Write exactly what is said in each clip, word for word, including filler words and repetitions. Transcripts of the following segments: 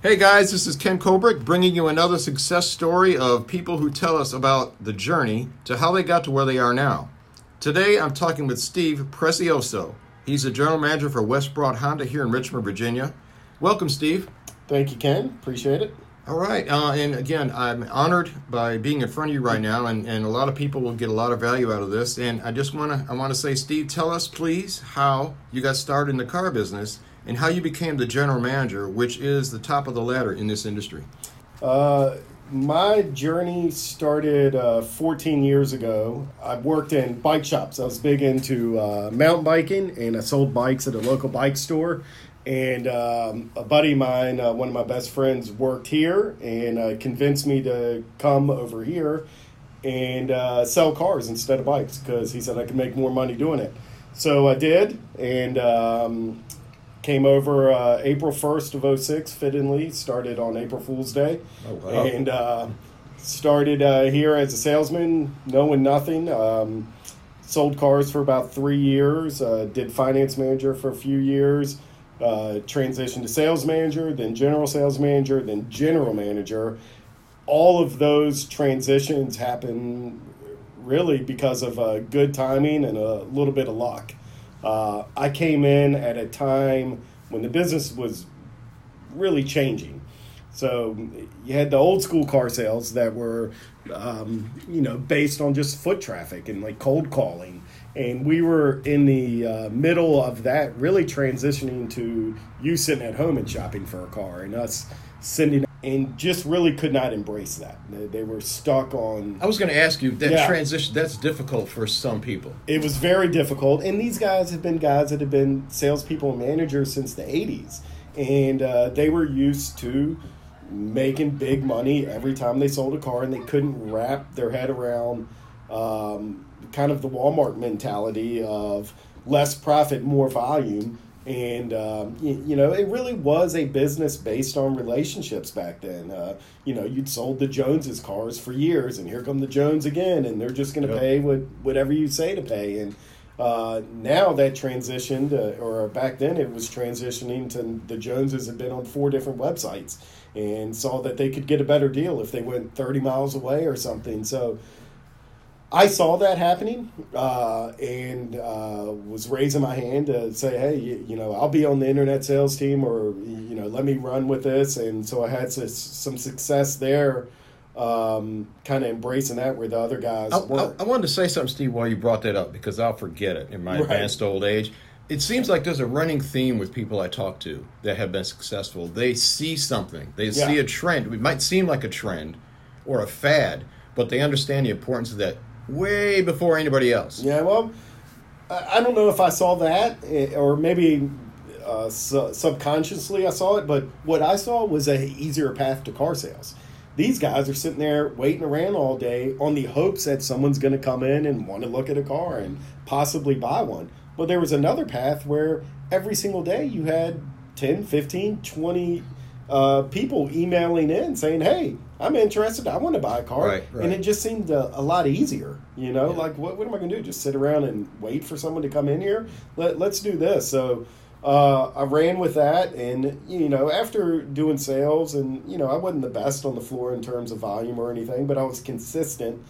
Hey guys, this is Ken Kobrick bringing you another success story of people who tell us about the journey to how they got to where they are now. Today I'm talking with Steve Prezioso. He's the general manager for West Broad Honda here in Richmond, Virginia. Welcome, Steve. Thank you, Ken. Appreciate it. All right. Uh, and again, I'm honored by being in front of you right now, and, and a lot of people will get a lot of value out of this. And I just want to I want to say, Steve, tell us, please, how you got started in the car business and how you became the general manager, which is the top of the ladder in this industry. Uh, my journey started uh, fourteen years ago. I worked in bike shops. I was big into uh, mountain biking, and I sold bikes at a local bike store. And um, a buddy of mine, uh, one of my best friends, worked here and uh, convinced me to come over here and uh, sell cars instead of bikes, because he said I could make more money doing it. So I did, and um, came over uh, April first of oh six, fittingly, started on April Fool's Day. Oh, wow. And uh, started uh, here as a salesman, knowing nothing. Um, sold cars for about three years, uh, did finance manager for a few years, uh, transitioned to sales manager, then general sales manager, then general manager. All of those transitions happen really because of uh, good timing and a little bit of luck. Uh, I came in at a time when the business was really changing. So you had the old school car sales that were, um, you know, based on just foot traffic and like cold calling. And we were in the uh, middle of that, really transitioning to you sitting at home and shopping for a car and us sending, and just really could not embrace that. They were stuck on... I was going to ask you, that yeah. transition, that's difficult for some people. It was very difficult. And these guys have been guys that have been salespeople and managers since the eighties. And uh, they were used to making big money every time they sold a car, and they couldn't wrap their head around um, kind of the Walmart mentality of less profit, more volume. And, um, you, you know, it really was a business based on relationships back then. Uh, you know, you'd sold the Joneses cars for years, and here come the Jones again, and they're just going to yep. pay what, whatever you say to pay. And uh, now that transitioned, uh, or back then it was transitioning to the Joneses had been on four different websites and saw that they could get a better deal if they went thirty miles away or something. So I saw that happening uh, and uh, was raising my hand to say, hey, you, you know, I'll be on the internet sales team, or, you know, let me run with this. And so I had some, some success there, um, kind of embracing that where the other guys I, were. I, I wanted to say something, Steve, while you brought that up, because I'll forget it in my right. advanced old age. It seems like there's a running theme with people I talk to that have been successful. They see something. They yeah. see a trend. It might seem like a trend or a fad, but they understand the importance of that way before anybody else. Yeah, well, I don't know if I saw that, or maybe uh, su- subconsciously I saw it, but what I saw was an easier path to car sales. These guys are sitting there waiting around all day on the hopes that someone's going to come in and want to look at a car and possibly buy one. Well, there was another path where every single day you had ten, fifteen, twenty uh, people emailing in saying, hey, I'm interested. I want to buy a car. Right, right. And it just seemed a, a lot easier, you know, yeah. like what, what am I going to do? Just sit around and wait for someone to come in here? Let, let's do this. So uh, I ran with that. And, you know, after doing sales, and, you know, I wasn't the best on the floor in terms of volume or anything, but I was consistent.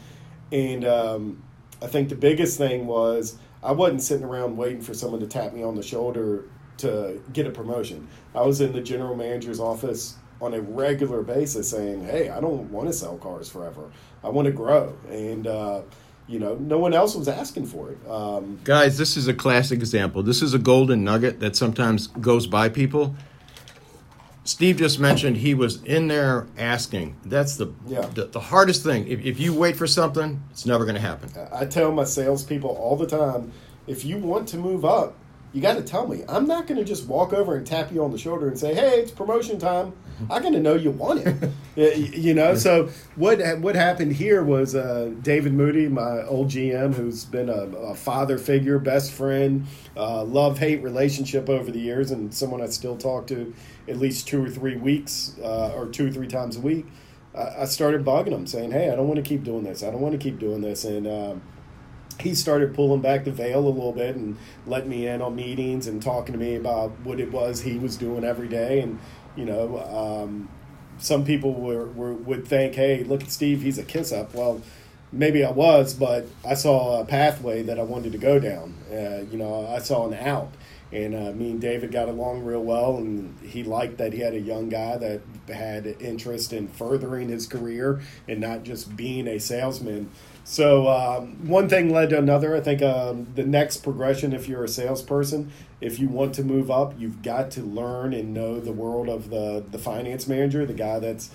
And um, I think the biggest thing was I wasn't sitting around waiting for someone to tap me on the shoulder to get a promotion. I was in the general manager's office on a regular basis saying, hey, I don't want to sell cars forever. I want to grow. And, uh, you know, no one else was asking for it. Um, Guys, this is a classic example. This is a golden nugget that sometimes goes by people. Steve just mentioned he was in there asking. That's the yeah. the, the hardest thing. If, if you wait for something, it's never going to happen. I tell my salespeople all the time, if you want to move up, you got to tell me. I'm not going to just walk over and tap you on the shoulder and say, hey, it's promotion time. I got to know you want it. You know, so what what happened here was uh, David Moody, my old G M, who's been a, a father figure, best friend, uh, love-hate relationship over the years, and someone I still talk to at least two or three weeks uh, or two or three times a week. I, I started bugging him saying, hey, I don't want to keep doing this. I don't want to keep doing this. And um he started pulling back the veil a little bit and letting me in on meetings and talking to me about what it was he was doing every day. And, you know, um, some people were, were would think, hey, look at Steve, he's a kiss up. Well, maybe I was, but I saw a pathway that I wanted to go down. Uh, you know, I saw an out. And uh, me and David got along real well, and he liked that he had a young guy that had interest in furthering his career and not just being a salesman. So um, one thing led to another. I think um, the next progression, if you're a salesperson, if you want to move up, you've got to learn and know the world of the, the finance manager, the guy that's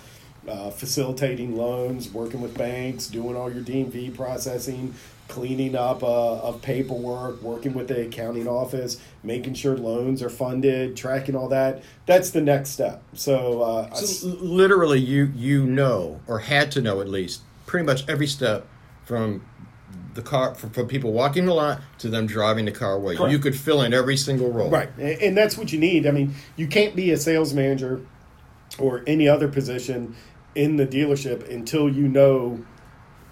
uh, facilitating loans, working with banks, doing all your D M V processing, cleaning up uh, of paperwork, working with the accounting office, making sure loans are funded, tracking all that. That's the next step. So, uh, so literally you you know, or had to know at least, pretty much every step from the car, from, from people walking the lot to them driving the car away. Correct. You could fill in every single role. Right, and that's what you need. I mean, you can't be a sales manager or any other position in the dealership until you know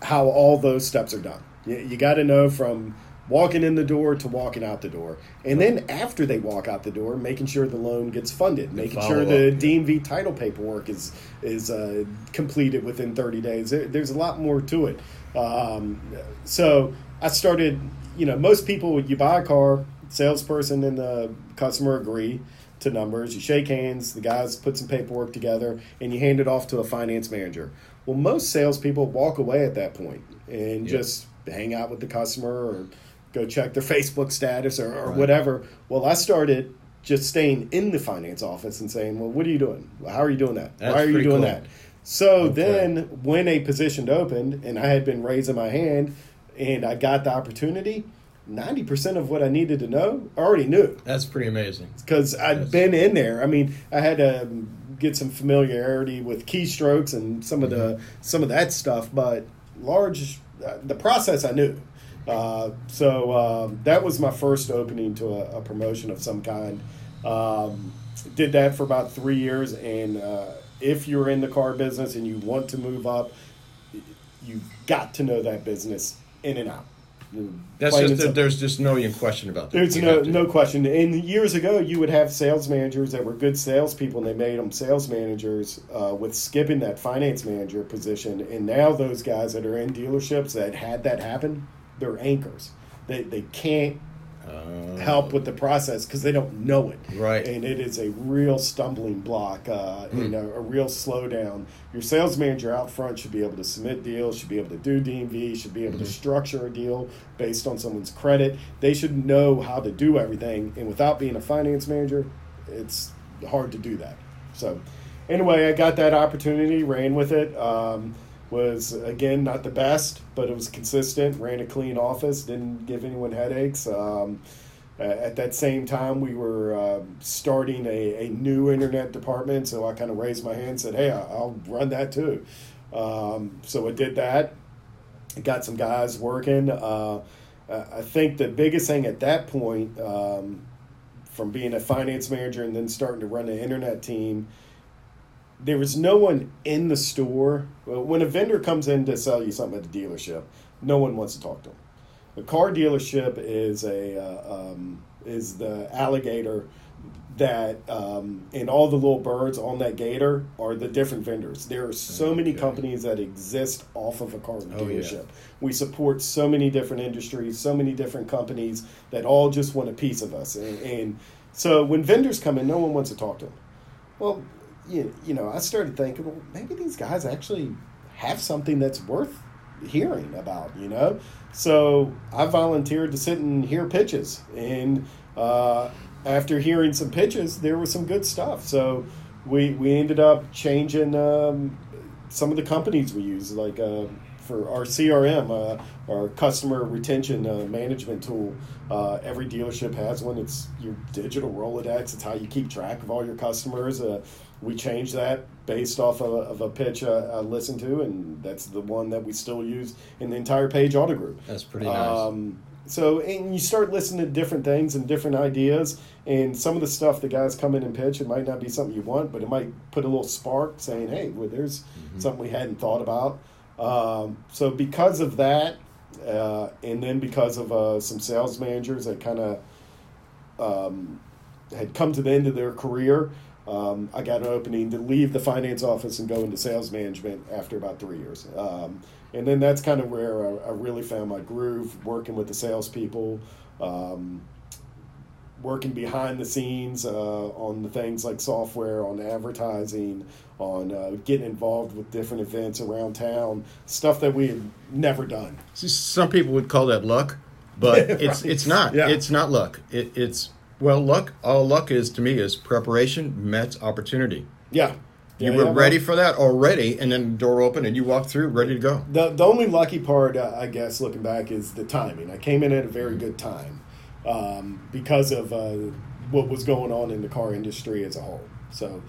how all those steps are done. You got to know from walking in the door to walking out the door. And then after they walk out the door, making sure the loan gets funded, making sure the D M V title paperwork is is uh, completed within thirty days. There's a lot more to it. Um, so I started, you know, most people, you buy a car, salesperson and the customer agree to numbers. You shake hands, the guys put some paperwork together, and you hand it off to a finance manager. Well, most salespeople walk away at that point and yep. just hang out with the customer or go check their Facebook status or, or right. whatever. Well, I started just staying in the finance office and saying, well, what are you doing? How are you doing that? That's Why are you doing cool. that? So okay. then when a position opened and I had been raising my hand and I got the opportunity, ninety percent of what I needed to know, I already knew. That's pretty amazing. Because I'd That's... been in there. I mean, I had to get some familiarity with keystrokes and some of mm-hmm. the some of that stuff, but large... the process I knew. Uh, so um, that was my first opening to a, a promotion of some kind. Um, did that for about three years. And uh, if you're in the car business and you want to move up, you've got to know that business in and out. That's just that there's just no question about that. There's you no no question. And years ago, you would have sales managers that were good salespeople, and they made them sales managers uh, with skipping that finance manager position. And now those guys that are in dealerships that had that happen, they're anchors. They they can't uh, help with the process because they don't know it. Right. And it is a real stumbling block uh, mm. and a, a real slowdown. Your sales manager out front should be able to submit deals, should be able to do D M V, should be able mm-hmm. to structure a deal based on someone's credit. They should know how to do everything. And without being a finance manager, it's hard to do that. So anyway, I got that opportunity, ran with it. Um, was, again, not the best, but it was consistent, ran a clean office, didn't give anyone headaches. Um, at that same time, we were uh, starting a, a new internet department, so I kind of raised my hand and said, hey, I'll run that too. Um, so I did that. Got some guys working. Uh, I think the biggest thing at that point, um, from being a finance manager and then starting to run an internet team, there was no one in the store. When a vendor comes in to sell you something at the dealership, no one wants to talk to them. A car dealership is a uh, um, is the alligator that, um, and all the little birds on that gator are the different vendors. There are so okay. many companies that exist off of a car dealership. Oh, yeah. We support so many different industries, so many different companies that all just want a piece of us. And, and so when vendors come in, no one wants to talk to them. Well, You, you know, I started thinking, well, maybe these guys actually have something that's worth hearing about, you know? So I volunteered to sit and hear pitches. And uh, after hearing some pitches, there was some good stuff. So we we ended up changing um, some of the companies we use, like uh, for our C R M, uh, our customer retention uh, management tool. Uh, every dealership has one. It's your digital Rolodex. It's how you keep track of all your customers. Uh, We changed that based off of, of a pitch uh, I listened to, and that's the one that we still use in the entire Page Auto Group. That's pretty nice. Um, so, and you start listening to different things and different ideas, and some of the stuff the guys come in and pitch, it might not be something you want, but it might put a little spark saying, hey, well, there's mm-hmm. something we hadn't thought about. Um, so because of that, uh, and then because of uh, some sales managers that kind of um, had come to the end of their career, Um, I got an opening to leave the finance office and go into sales management after about three years. Um, and then that's kind of where I, I really found my groove, working with the salespeople, um, working behind the scenes uh, on the things like software, on advertising, on uh, getting involved with different events around town, stuff that we had never done. Some people would call that luck, but right. it's it's not. Yeah. It's not luck. It, it's... Well, luck, all luck is to me is preparation met opportunity. Yeah. You yeah, were yeah, ready well, for that already, and then the door opened, and you walked through, ready to go. The the only lucky part, uh, I guess, looking back, is the timing. I came in at a very good time um, because of uh, what was going on in the car industry as a whole. So,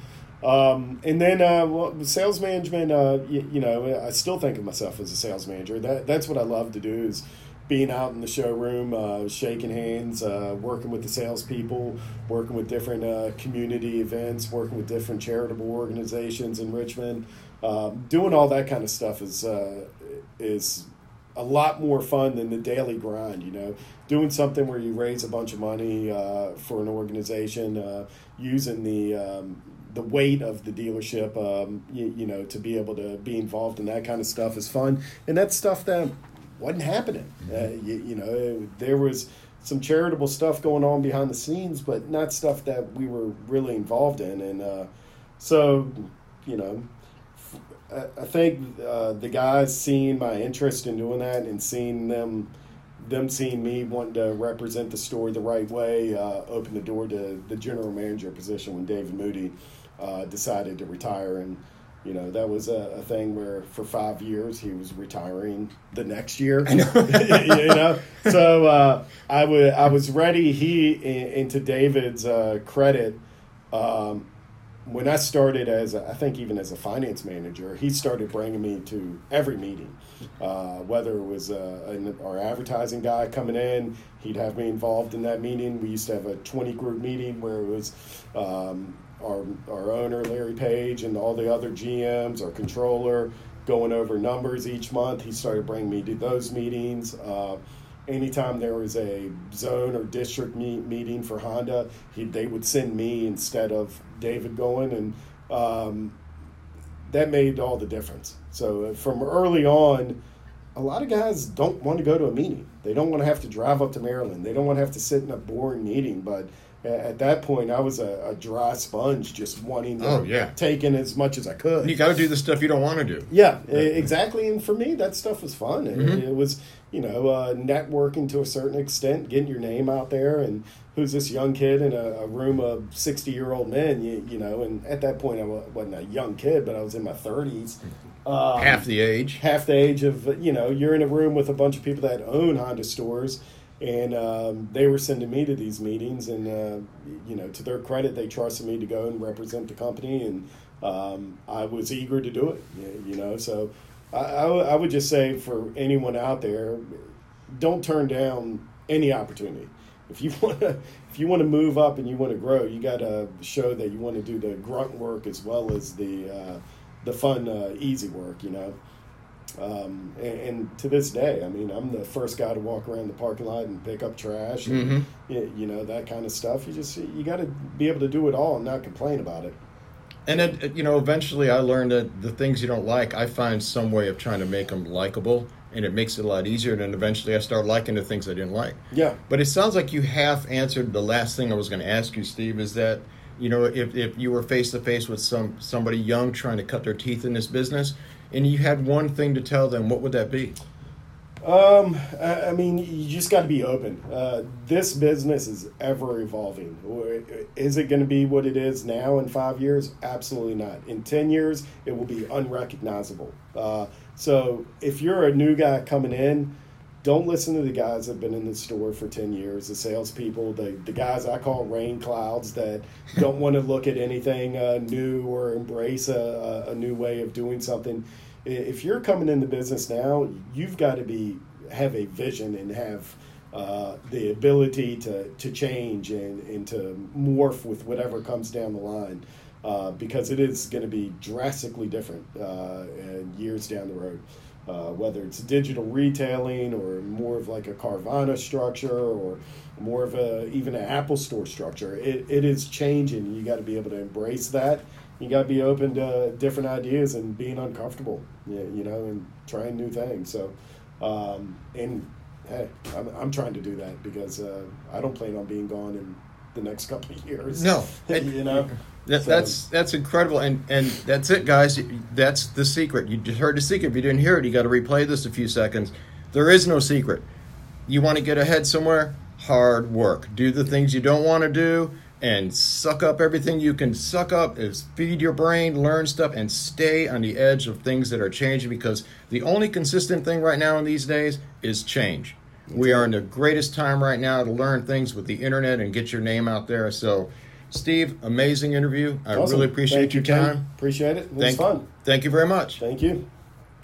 um, and then uh, well, sales management, uh, you, you know, I still think of myself as a sales manager. That That's what I love to do is being out in the showroom, uh, shaking hands, uh, working with the salespeople, working with different uh, community events, working with different charitable organizations in Richmond. Uh, doing all that kind of stuff is uh, is a lot more fun than the daily grind, you know. Doing something where you raise a bunch of money uh, for an organization, uh, using the um, the weight of the dealership, um, you, you know, to be able to be involved in that kind of stuff is fun. And that's stuff that wasn't happening. Uh, you, you know, it, there was some charitable stuff going on behind the scenes, but not stuff that we were really involved in. And uh, so, you know, I, I think uh, the guys seeing my interest in doing that and seeing them, them seeing me wanting to represent the store the right way, uh, opened the door to the general manager position when David Moody uh, decided to retire. And you know, that was a, a thing where for five years he was retiring the next year. I know. You know, so uh, I would I was ready. He, and to David's uh, credit, um, when I started as a, I think even as a finance manager, he started bringing me to every meeting. Uh, whether it was uh, an, our advertising guy coming in, he'd have me involved in that meeting. We used to have a twenty group meeting where it was. Um, Our, our owner, Larry Page, and all the other G Ms, our controller, going over numbers each month. He started bringing me to those meetings. Uh, anytime there was a zone or district meet, meeting for Honda, he, they would send me instead of David going, and um, that made all the difference. So from early on, a lot of guys don't want to go to a meeting. They don't want to have to drive up to Maryland. They don't want to have to sit in a boring meeting, but at that point, I was a, a dry sponge, just wanting to oh, yeah. take in as much as I could. You got to do the stuff you don't want to do. Yeah, yeah, exactly. And for me, that stuff was fun. It, mm-hmm. it was, you know, uh, networking to a certain extent, getting your name out there, and who's this young kid in a, a room of sixty-year-old men, you, you know. And at that point, I wasn't a young kid, but I was in my thirties. Um, half the age. Half the age of, you know, you're in a room with a bunch of people that own Honda stores. And um, they were sending me to these meetings, and, uh, you know, to their credit, they trusted me to go and represent the company, and um, I was eager to do it, you know. So I, I, w- I would just say for anyone out there, don't turn down any opportunity. If you want to if you want to move up and you want to grow, you got to show that you want to do the grunt work as well as the, uh, the fun, uh, easy work, you know. Um, and, and to this day, I mean, I'm the first guy to walk around the parking lot and pick up trash, and, mm-hmm. you, you know, that kind of stuff. You just, you got to be able to do it all and not complain about it. And then, you know, eventually I learned that the things you don't like, I find some way of trying to make them likable, and it makes it a lot easier. And then eventually I start liking the things I didn't like. Yeah. But it sounds like you half answered the last thing I was going to ask you, Steve, is that, you know, if, if you were face to face with some somebody young trying to cut their teeth in this business, and you had one thing to tell them, what would that be? Um, I, I mean, you just got to be open. Uh, this business is ever evolving. Is it going to be what it is now in five years? Absolutely not. In ten years, it will be unrecognizable. Uh, so if you're a new guy coming in, don't listen to the guys that have been in the store for ten years, the salespeople, the, the guys I call rain clouds that don't want to look at anything uh, new or embrace a, a new way of doing something. If you're coming into business now, you've got to be have a vision and have uh, the ability to, to change and, and to morph with whatever comes down the line, uh, because it is going to be drastically different uh, years down the road. uh, whether it's digital retailing or more of like a Carvana structure or more of a even an Apple Store structure. It it is changing. You got to be able to embrace that. You got to be open to different ideas and being uncomfortable, you know, and trying new things. So, um, and hey, I'm I'm trying to do that because uh, I don't plan on being gone in the next couple of years. No, you know. That, so. That's that's incredible, and, and that's it, guys. That's the secret. You just heard the secret. If you didn't hear it, you got to replay this a few seconds. There is no secret. You want to get ahead somewhere? Hard work. Do the things you don't want to do, and suck up everything you can suck up. Is feed your brain, learn stuff, and stay on the edge of things that are changing. Because the only consistent thing right now in these days is change. We are in the greatest time right now to learn things with the internet and get your name out there. So. Steve, amazing interview. I awesome. really appreciate Thank your you, time. Ken. Appreciate it. It was Thank, fun. Thank you very much. Thank you.